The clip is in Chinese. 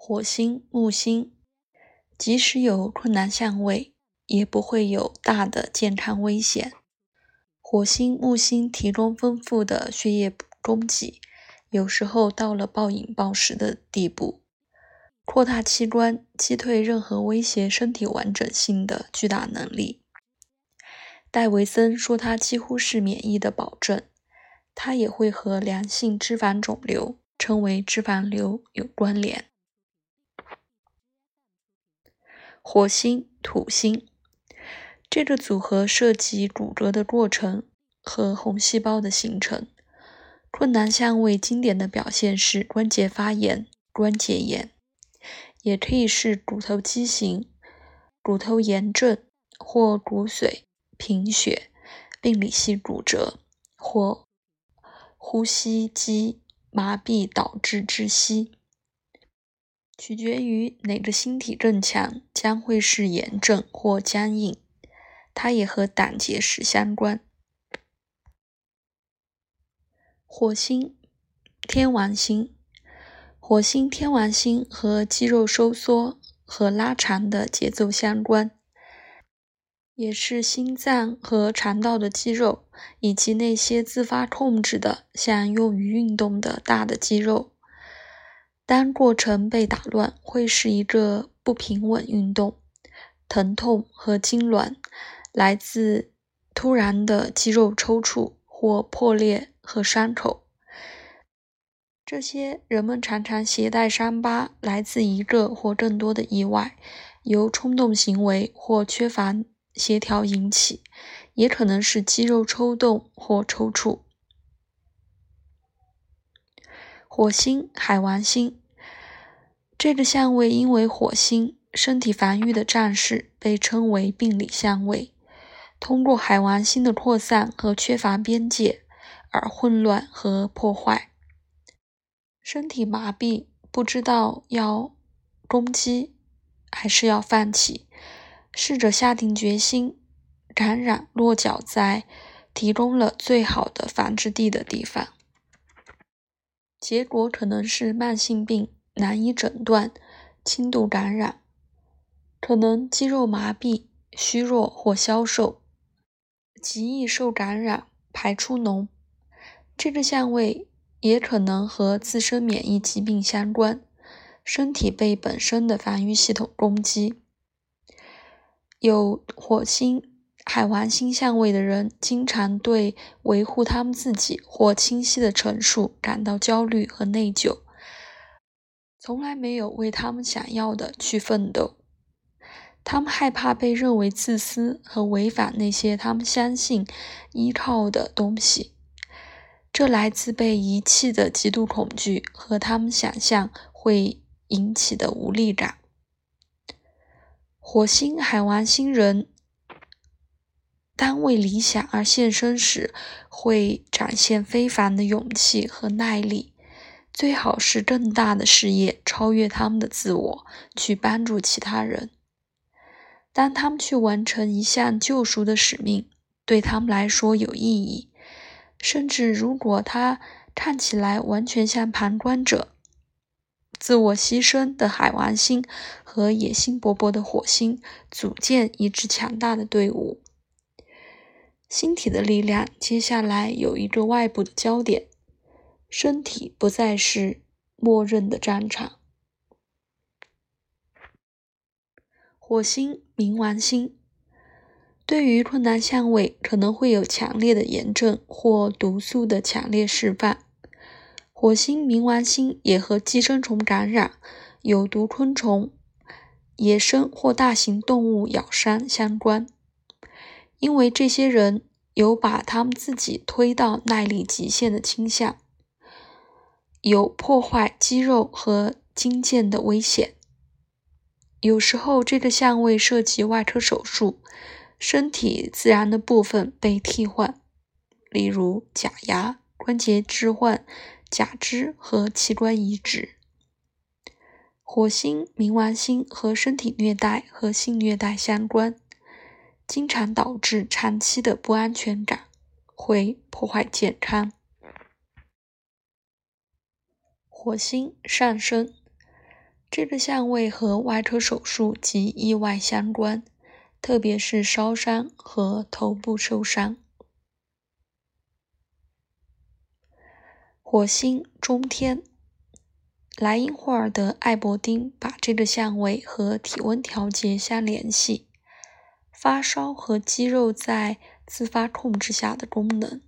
火星、木星，即使有困难相位，也不会有大的健康危险。火星、木星体中丰富的血液供给，有时候到了暴饮暴食的地步，扩大器官，击退任何威胁身体完整性的巨大能力。戴维森说它几乎是免疫的保证。它也会和良性脂肪肿瘤，称为脂肪瘤，有关联。火星、土星，这个组合涉及骨骼的过程和红细胞的形成。困难相位经典的表现是关节发炎、关节炎，也可以是骨头畸形、骨头炎症或骨髓、贫血、病理性骨折或呼吸肌麻痹导致窒息。取决于哪个星体更强，将会是炎症或僵硬。它也和胆结石相关。火星、天王星，火星、天王星和肌肉收缩和拉长的节奏相关，也是心脏和肠道的肌肉，以及那些自发控制的像用于运动的大的肌肉。当过程被打乱，会是一个不平稳运动，疼痛和痉挛来自突然的肌肉抽搐或破裂和伤口。这些人们常常携带伤疤，来自一个或更多的意外，由冲动行为或缺乏协调引起，也可能是肌肉抽动或抽搐。火星、海王星，这个相位因为火星身体防御的战士被称为病理相位，通过海王星的扩散和缺乏边界而混乱和破坏。身体麻痹，不知道要攻击还是要放弃，试着下定决心，感染落脚在提供了最好的繁殖地的地方。结果可能是慢性病，难以诊断，轻度感染，可能肌肉麻痹、虚弱或消瘦，极易受感染，排出脓。这个相位也可能和自身免疫疾病相关，身体被本身的防御系统攻击。有火星、海王星相位的人，经常对维护他们自己或清晰的陈述感到焦虑和内疚，从来没有为他们想要的去奋斗。他们害怕被认为自私和违反那些他们相信依靠的东西。这来自被遗弃的极度恐惧和他们想象会引起的无力感。火星、海王星人当为理想而献身时，会展现非凡的勇气和耐力，最好是更大的事业超越他们的自我，去帮助其他人。当他们去完成一项救赎的使命，对他们来说有意义，甚至如果他看起来完全像旁观者。自我牺牲的海王星和野心勃勃的火星组建一支强大的队伍。星体的力量接下来有一个外部的焦点，身体不再是默认的战场。火星、冥王星，对于困难相位可能会有强烈的炎症或毒素的强烈释放。火星、冥王星也和寄生虫感染、有毒昆虫、野生或大型动物咬伤相关，因为这些人有把他们自己推到耐力极限的倾向，有破坏肌肉和筋腱的危险。有时候这个相位涉及外科手术，身体自然的部分被替换，例如假牙、关节置换、假肢和器官移植。火星、冥王星和身体虐待和性虐待相关，经常导致长期的不安全感，会破坏健康。火星上升，这个相位和外科手术及意外相关，特别是烧伤和头部受伤。火星中天，莱因霍尔德·艾伯丁把这个相位和体温调节相联系，发烧和肌肉在自发控制下的功能。